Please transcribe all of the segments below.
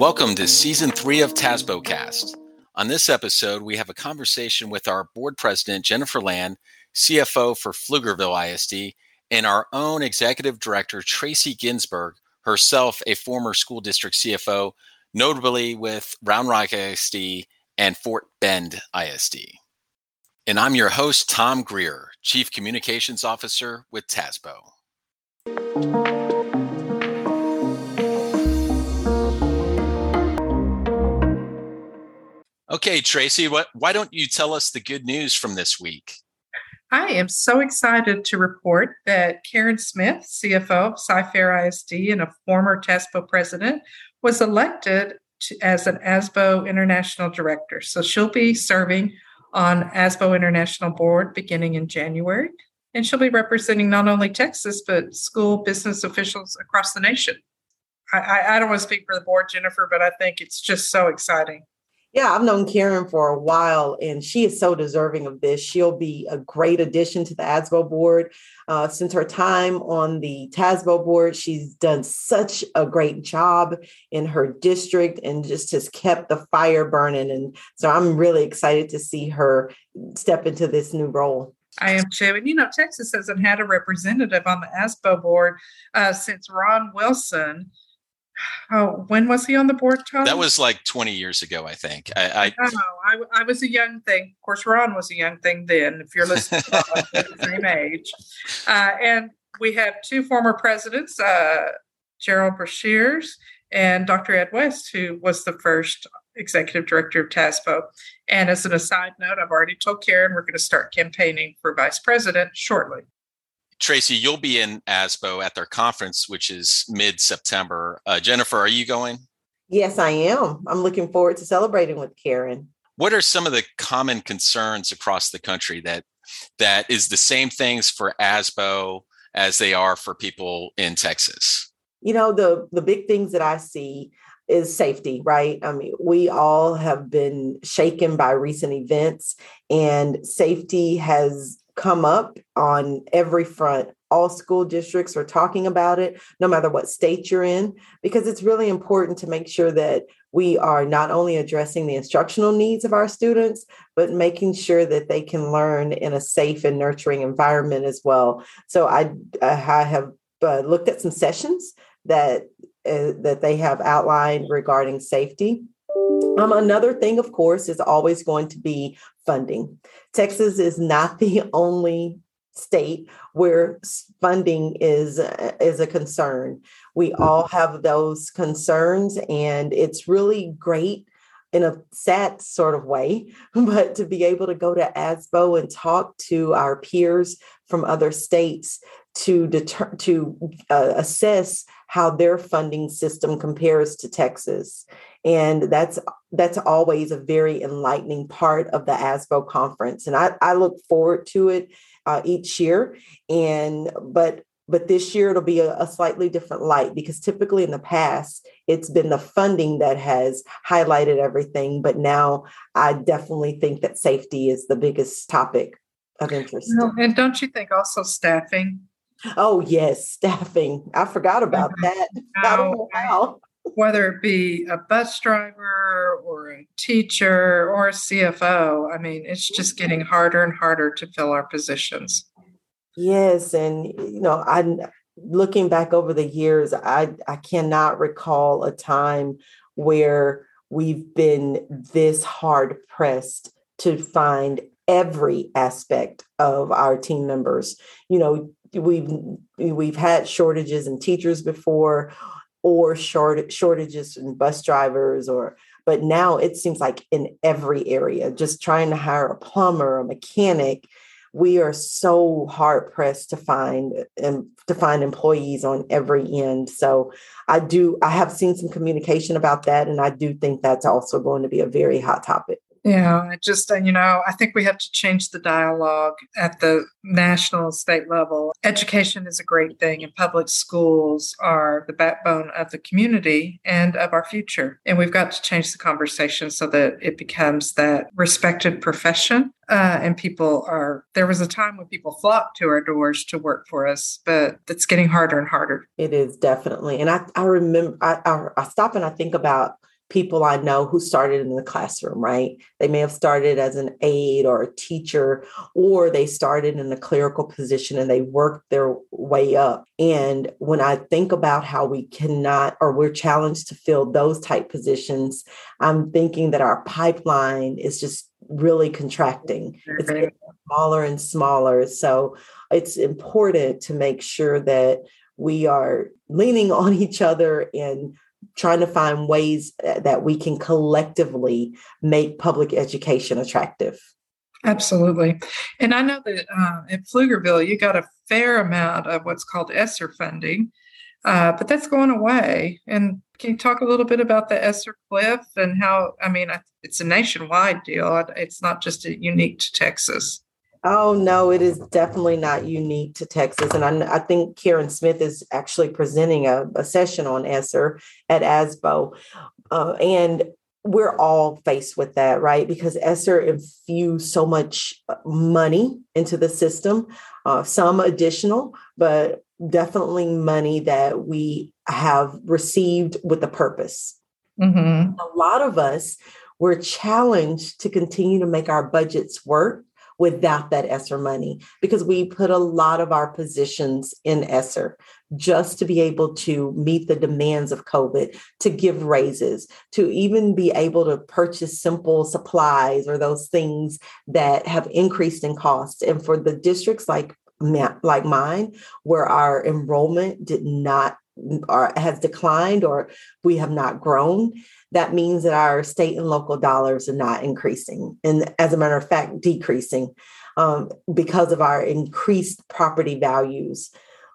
Welcome to Season 3 of TASBocast. On this episode, we have a conversation with our board president, Jennifer Land, CFO for Pflugerville ISD, and our own executive director, Tracy Ginsburg, herself a former school district CFO, notably with Round Rock ISD and Fort Bend ISD. And I'm your host, Tom Greer, Chief Communications Officer with TASBO. Okay, Tracy, why don't you tell us the good news from this week? I am so excited to report that Karen Smith, CFO of SciFair ISD and a former TASBO president, was elected as an ASBO International Director. So she'll be serving on ASBO International Board beginning in January, and she'll be representing not only Texas, but school business officials across the nation. I don't want to speak for the board, Jennifer, but I think it's just so exciting. Yeah, I've known Karen for a while, and she is so deserving of this. She'll be a great addition to the ASBO board. Since her time on the TASBO board, she's done such a great job in her district and just has kept the fire burning. And so I'm really excited to see her step into this new role. I am too. And, you know, Texas hasn't had a representative on the ASBO board since Ron Wilson. Oh, when was he on the board, Tom? That was like 20 years ago, I think. I was a young thing. Of course, Ron was a young thing then, if you're listening to us, we're the same age. And we have two former presidents, Gerald Brashears and Dr. Ed West, who was the first executive director of TASBO. And as an aside note, I've already told Karen we're going to start campaigning for vice president shortly. Tracy, you'll be in ASBO at their conference, which is mid-September. Jennifer, are you going? Yes, I am. I'm looking forward to celebrating with Karen. What are some of the common concerns across the country that is the same things for ASBO as they are for people in Texas? You know, the big things that I see is safety, right? I mean, we all have been shaken by recent events, and safety has come up on every front. All school districts are talking about it, no matter what state you're in, because it's really important to make sure that we are not only addressing the instructional needs of our students, but making sure that they can learn in a safe and nurturing environment as well. So I have looked at some sessions that they have outlined regarding safety. Another thing, of course, is always going to be funding. Texas is not the only state where funding is a concern. We all have those concerns, and it's really great in a sad sort of way, but to be able to go to ASBO and talk to our peers from other states to assess how their funding system compares to Texas. And that's always a very enlightening part of the ASBO conference. And I look forward to it each year. But this year it'll be a slightly different light, because typically in the past, it's been the funding that has highlighted everything. But now I definitely think that safety is the biggest topic of interest. No, and don't you think also staffing? Oh, yes, staffing. I forgot about that. I don't know how. Whether it be a bus driver or a teacher or a CFO, I mean, it's just getting harder and harder to fill our positions. Yes. And, you know, looking back over the years, I cannot recall a time where we've been this hard pressed to find every aspect of our team members. You know, we've had shortages in teachers before, or shortages in bus drivers, but now it seems like in every area, just trying to hire a plumber, a mechanic, we are so hard pressed to find employees on every end. So I have seen some communication about that, and I do think that's also going to be a very hot topic. Yeah, it just, you know, I think we have to change the dialogue at the national state level. Education is a great thing, and public schools are the backbone of the community and of our future. And we've got to change the conversation so that it becomes that respected profession. And people are, there was a time when people flocked to our doors to work for us, but it's getting harder and harder. It is definitely. And I remember, I stop and I think about people I know who started in the classroom, right? They may have started as an aide or a teacher, or they started in a clerical position and they worked their way up. And when I think about how we cannot, or we're challenged to fill those type positions, I'm thinking that our pipeline is just really contracting. It's getting smaller and smaller. So it's important to make sure that we are leaning on each other and trying to find ways that we can collectively make public education attractive. Absolutely. And I know that at Pflugerville, you got a fair amount of what's called ESSER funding, but that's going away. And can you talk a little bit about the ESSER cliff and how, I mean, it's a nationwide deal. It's not just unique to Texas. Oh, no, it is definitely not unique to Texas. And I think Karen Smith is actually presenting a session on ESSER at ASBO. And we're all faced with that, right? Because ESSER infused so much money into the system, some additional, but definitely money that we have received with a purpose. Mm-hmm. A lot of us were challenged to continue to make our budgets work without that ESSER money, because we put a lot of our positions in ESSER just to be able to meet the demands of COVID, to give raises, to even be able to purchase simple supplies or those things that have increased in cost. And for the districts like mine, where our enrollment did not or has declined, or we have not grown, that means that our state and local dollars are not increasing. And as a matter of fact, decreasing because of our increased property values.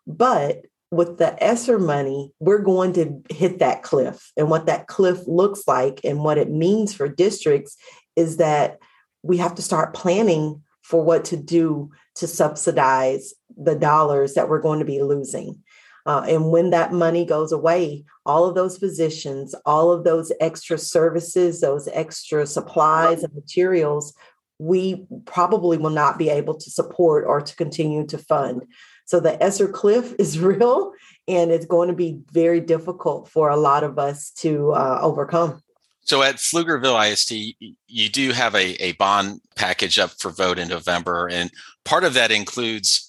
But with the ESSER money, we're going to hit that cliff. And what that cliff looks like and what it means for districts is that we have to start planning for what to do to subsidize the dollars that we're going to be losing. And when that money goes away, all of those positions, all of those extra services, those extra supplies and materials, we probably will not be able to support or to continue to fund. So the ESSER cliff is real, and it's going to be very difficult for a lot of us to overcome. So at Pflugerville ISD, you do have a bond package up for vote in November, and part of that includes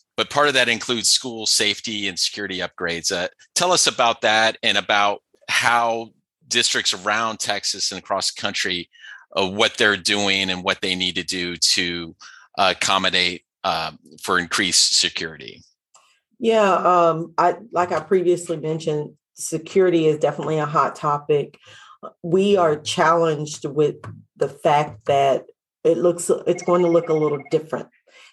school safety and security upgrades. Tell us about that and about how districts around Texas and across the country, what they're doing and what they need to do to accommodate for increased security. Yeah, I previously mentioned, security is definitely a hot topic. We are challenged with the fact that it's going to look a little different.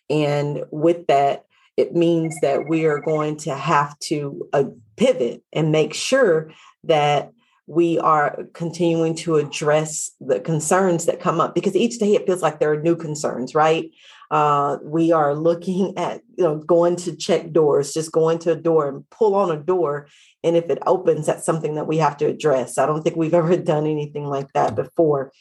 And with that, it means that we are going to have to pivot and make sure that we are continuing to address the concerns that come up, because each day it feels like there are new concerns, right? We are looking at, going to check doors, just going to a door and pull on a door. And if it opens, that's something that we have to address. I don't think we've ever done anything like that before.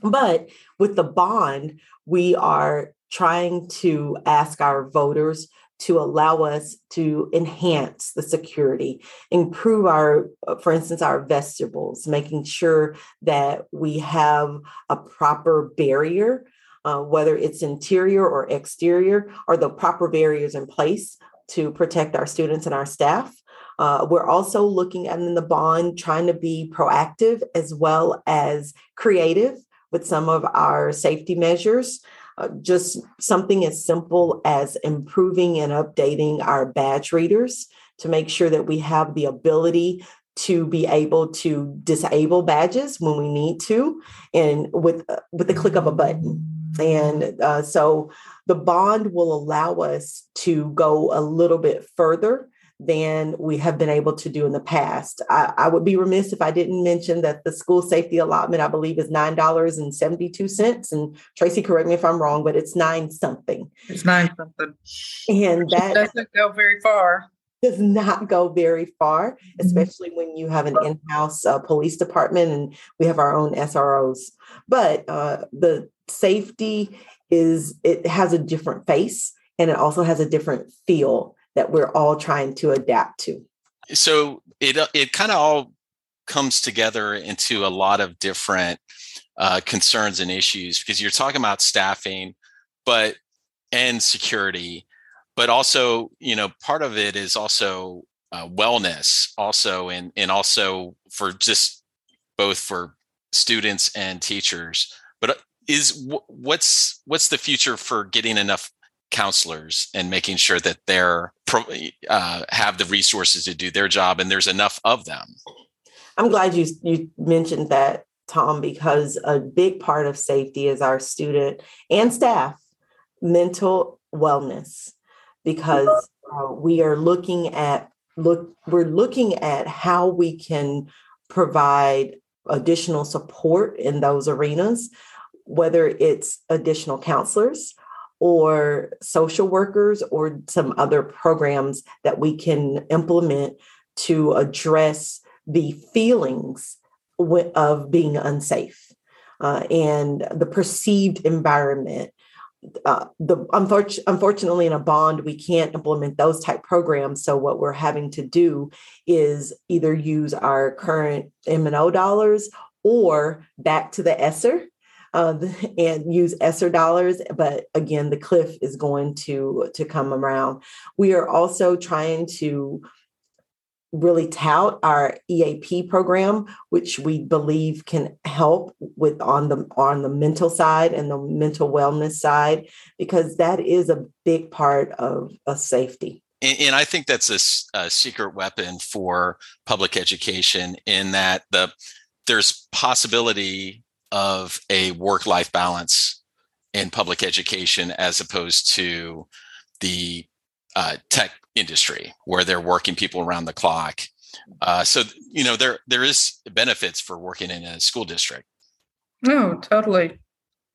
But with the bond, we are trying to ask our voters to allow us to enhance the security, improve our, for instance, our vestibules, making sure that we have a proper barrier, whether it's interior or exterior, or the proper barriers in place to protect our students and our staff. We're also looking at in the bond, trying to be proactive as well as creative with some of our safety measures. Just something as simple as improving and updating our badge readers to make sure that we have the ability to be able to disable badges when we need to, and with the click of a button. And so the bond will allow us to go a little bit further than we have been able to do in the past. I would be remiss if I didn't mention that the school safety allotment, I believe, is $9.72. And Tracy, correct me if I'm wrong, but it's nine something. It's nine something. And that doesn't go very far. Does not go very far, especially when you have an in-house police department and we have our own SROs. But the safety it has a different face, and it also has a different feel that we're all trying to adapt to. So it kind of all comes together into a lot of different concerns and issues, because you're talking about staffing, and security. But also, you know, part of it is also wellness also, and also for just both for students and teachers. But what's the future for getting enough counselors and making sure that they're have the resources to do their job and there's enough of them? I'm glad you mentioned that, Tom, because a big part of safety is our student and staff mental wellness. Because we are looking at how we can provide additional support in those arenas, whether it's additional counselors or social workers or some other programs that we can implement to address the feelings of being unsafe and the perceived environment. Unfortunately, in a bond, we can't implement those type programs. So what we're having to do is either use our current M&O dollars or back to the ESSER and use ESSER dollars. But again, the cliff is going to come around. We are also trying to really tout our EAP program, which we believe can help with on the mental side and the mental wellness side, because that is a big part of safety. And I think that's a secret weapon for public education, in that there's possibility of a work-life balance in public education as opposed to the tech industry, where they're working people around the clock. So, you know, there is benefits for working in a school district. No, totally.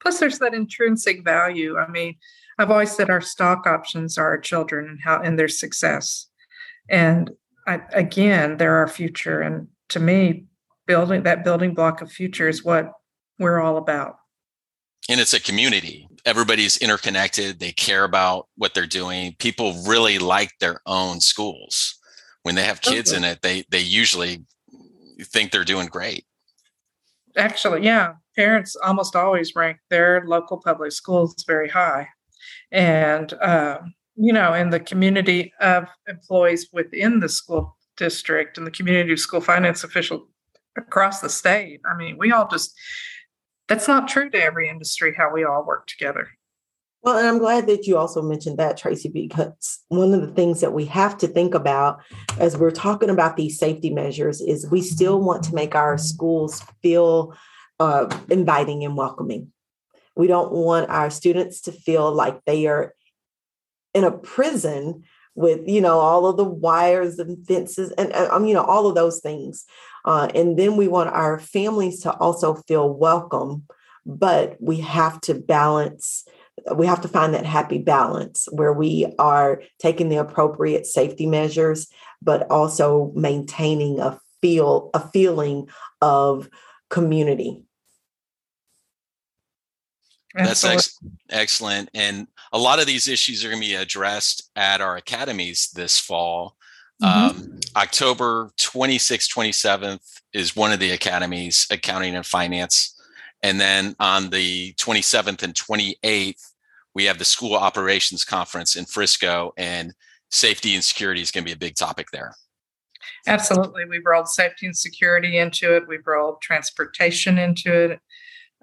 Plus, there's that intrinsic value. I mean, I've always said our stock options are our children and their success. And again, they're our future. And to me, building block of future is what we're all about. And it's a community. Everybody's interconnected. They care about what they're doing. People really like their own schools. When they have kids in it, they usually think they're doing great. Actually, yeah. Parents almost always rank their local public schools very high. And, you know, in the community of employees within the school district and the community of school finance officials across the state, I mean, we all just... That's not true to every industry, how we all work together. Well, and I'm glad that you also mentioned that, Tracy, because one of the things that we have to think about as we're talking about these safety measures is we still want to make our schools feel inviting and welcoming. We don't want our students to feel like they are in a prison with, you know, all of the wires and fences and you know, all of those things. And then we want our families to also feel welcome, but we have to balance. We have to find that happy balance where we are taking the appropriate safety measures, but also maintaining a feeling of community. That's excellent. And a lot of these issues are going to be addressed at our academies this fall. October 26th, 27th is one of the academies, accounting and finance. And then on the 27th and 28th, we have the school operations conference in Frisco, and safety and security is going to be a big topic there. Absolutely. We've rolled safety and security into it. We've rolled transportation into it.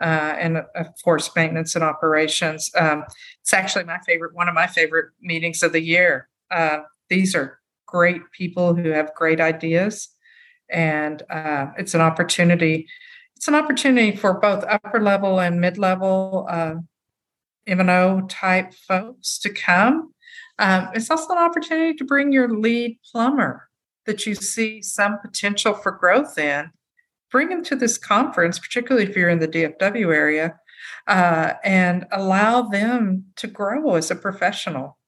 And of course, maintenance and operations. It's actually one of my favorite meetings of the year. These are great people who have great ideas, and it's an opportunity. It's an opportunity for both upper level and mid level M&O type folks to come. It's also an opportunity to bring your lead plumber that you see some potential for growth in, bring them to this conference, particularly if you're in the DFW area, and allow them to grow as a professional.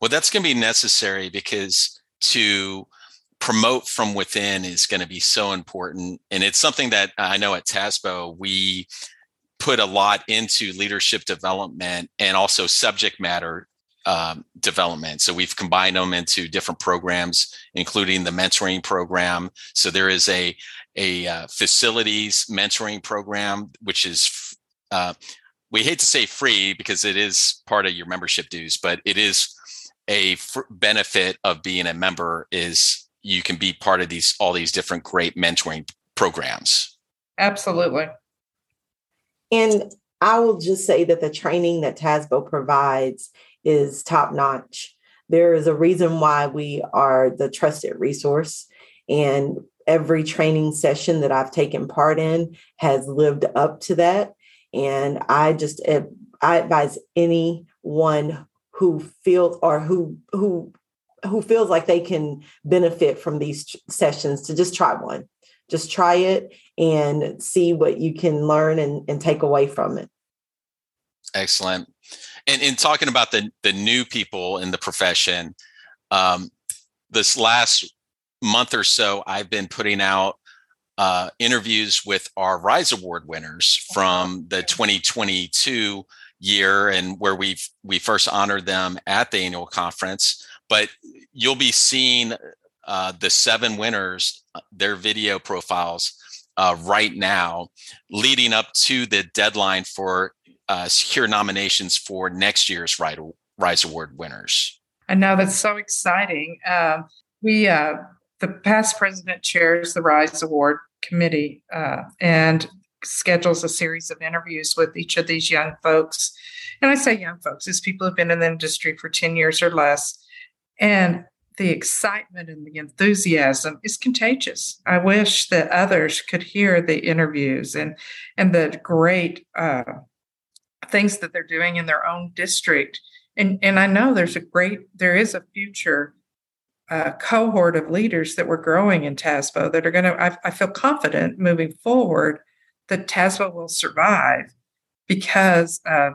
Well, that's going to be necessary because to promote from within is going to be so important. And it's something that I know at TASBO, we put a lot into leadership development and also subject matter development. So we've combined them into different programs, including the mentoring program. So there is a facilities mentoring program, which is, we hate to say free because it is part of your membership dues, but it is a benefit of being a member is you can be part of these, all these different great mentoring programs. Absolutely. And I will just say that the training that TASBO provides is top-notch. There is a reason why we are the trusted resource, and every training session that I've taken part in has lived up to that. And I advise anyone who feels or who feels like they can benefit from these sessions to just try one. Just try it and see what you can learn and take away from it. Excellent. And in talking about the new people in the profession, this last month or so, I've been putting out interviews with our RISE Award winners from the 2022 year, and where we first honored them at the annual conference. But you'll be seeing the 7 winners, their video profiles right now, leading up to the deadline for secure nominations for next year's RISE Award winners. I know, that's so exciting. The past president chairs the RISE Award committee and schedules a series of interviews with each of these young folks. And I say young folks, it's people who've been in the industry for 10 years or less. And the excitement and the enthusiasm is contagious. I wish that others could hear the interviews and the great things that they're doing in their own district. And I know there is a future cohort of leaders that we're growing in TASBO that are going to, I feel confident moving forward that TASBO will survive because of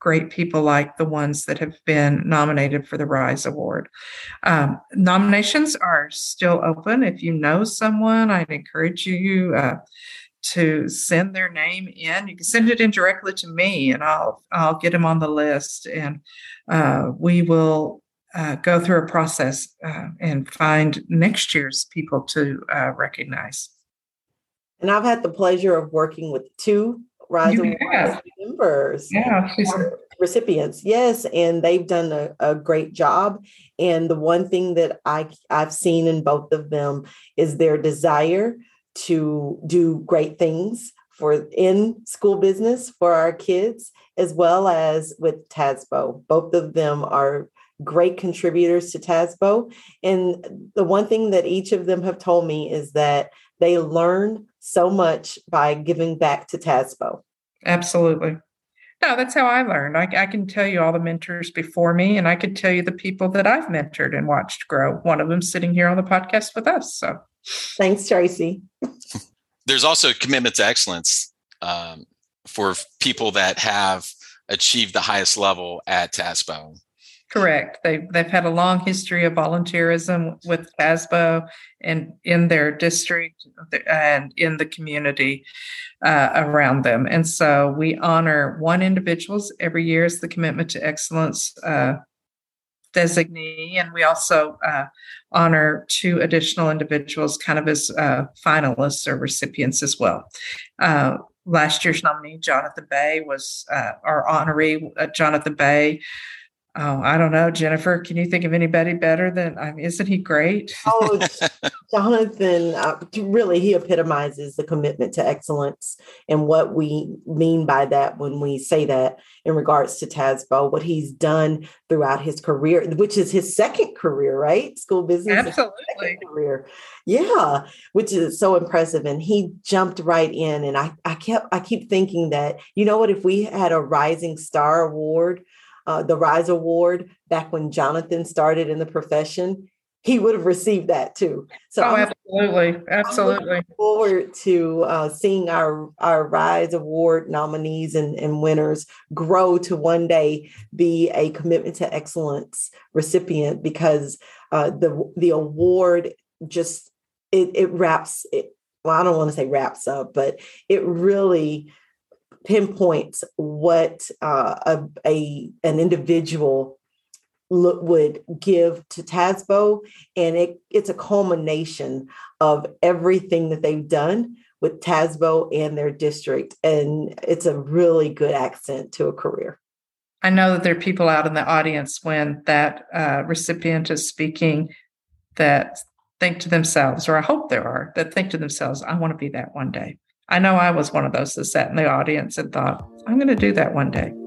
great people like the ones that have been nominated for the RISE Award. Nominations are still open. If you know someone, I'd encourage you to send their name in. You can send it in directly to me, and I'll get them on the list, and we will go through a process and find next year's people to recognize. And I've had the pleasure of working with 2 RISE Award members, recipients. Yes, and they've done a great job. And the one thing that I've seen in both of them is their desire to do great things for in school business for our kids, as well as with TASBO. Both of them are great contributors to TASBO. And the one thing that each of them have told me is that they learn so much by giving back to TASBO. Absolutely. No, that's how I learned. I can tell you all the mentors before me, and I could tell you the people that I've mentored and watched grow. One of them sitting here on the podcast with us. So thanks, Tracy. There's also a commitment to excellence for people that have achieved the highest level at TASBO. Correct. They've had a long history of volunteerism with TASBO and in their district and in the community around them. And so we honor one individual every year as the Commitment to Excellence designee. And we also honor 2 additional individuals kind of as finalists or recipients as well. Last year's nominee, Jonathan Bay, was our honoree. Jonathan Bay. Oh, I don't know, Jennifer, can you think of anybody better than, isn't he great? Oh, Jonathan, really, he epitomizes the commitment to excellence and what we mean by that when we say that in regards to TASBO, what he's done throughout his career, which is his second career, right? School business. Absolutely. Career. Yeah, which is so impressive. And he jumped right in. And I keep thinking that, you know what, if we had a Rising Star Award, the RISE award back when Jonathan started in the profession, he would have received that too. So absolutely. I'm looking forward to seeing our RISE award nominees and winners grow to one day be a commitment to excellence recipient, because the award just it wraps it. Well, I don't want to say wraps up, but it really pinpoints what an individual would give to TASBO. And it's a culmination of everything that they've done with TASBO and their district. And it's a really good accent to a career. I know that there are people out in the audience when that recipient is speaking that think to themselves, or I hope there are, that think to themselves, I want to be that one day. I know I was one of those that sat in the audience and thought, I'm going to do that one day.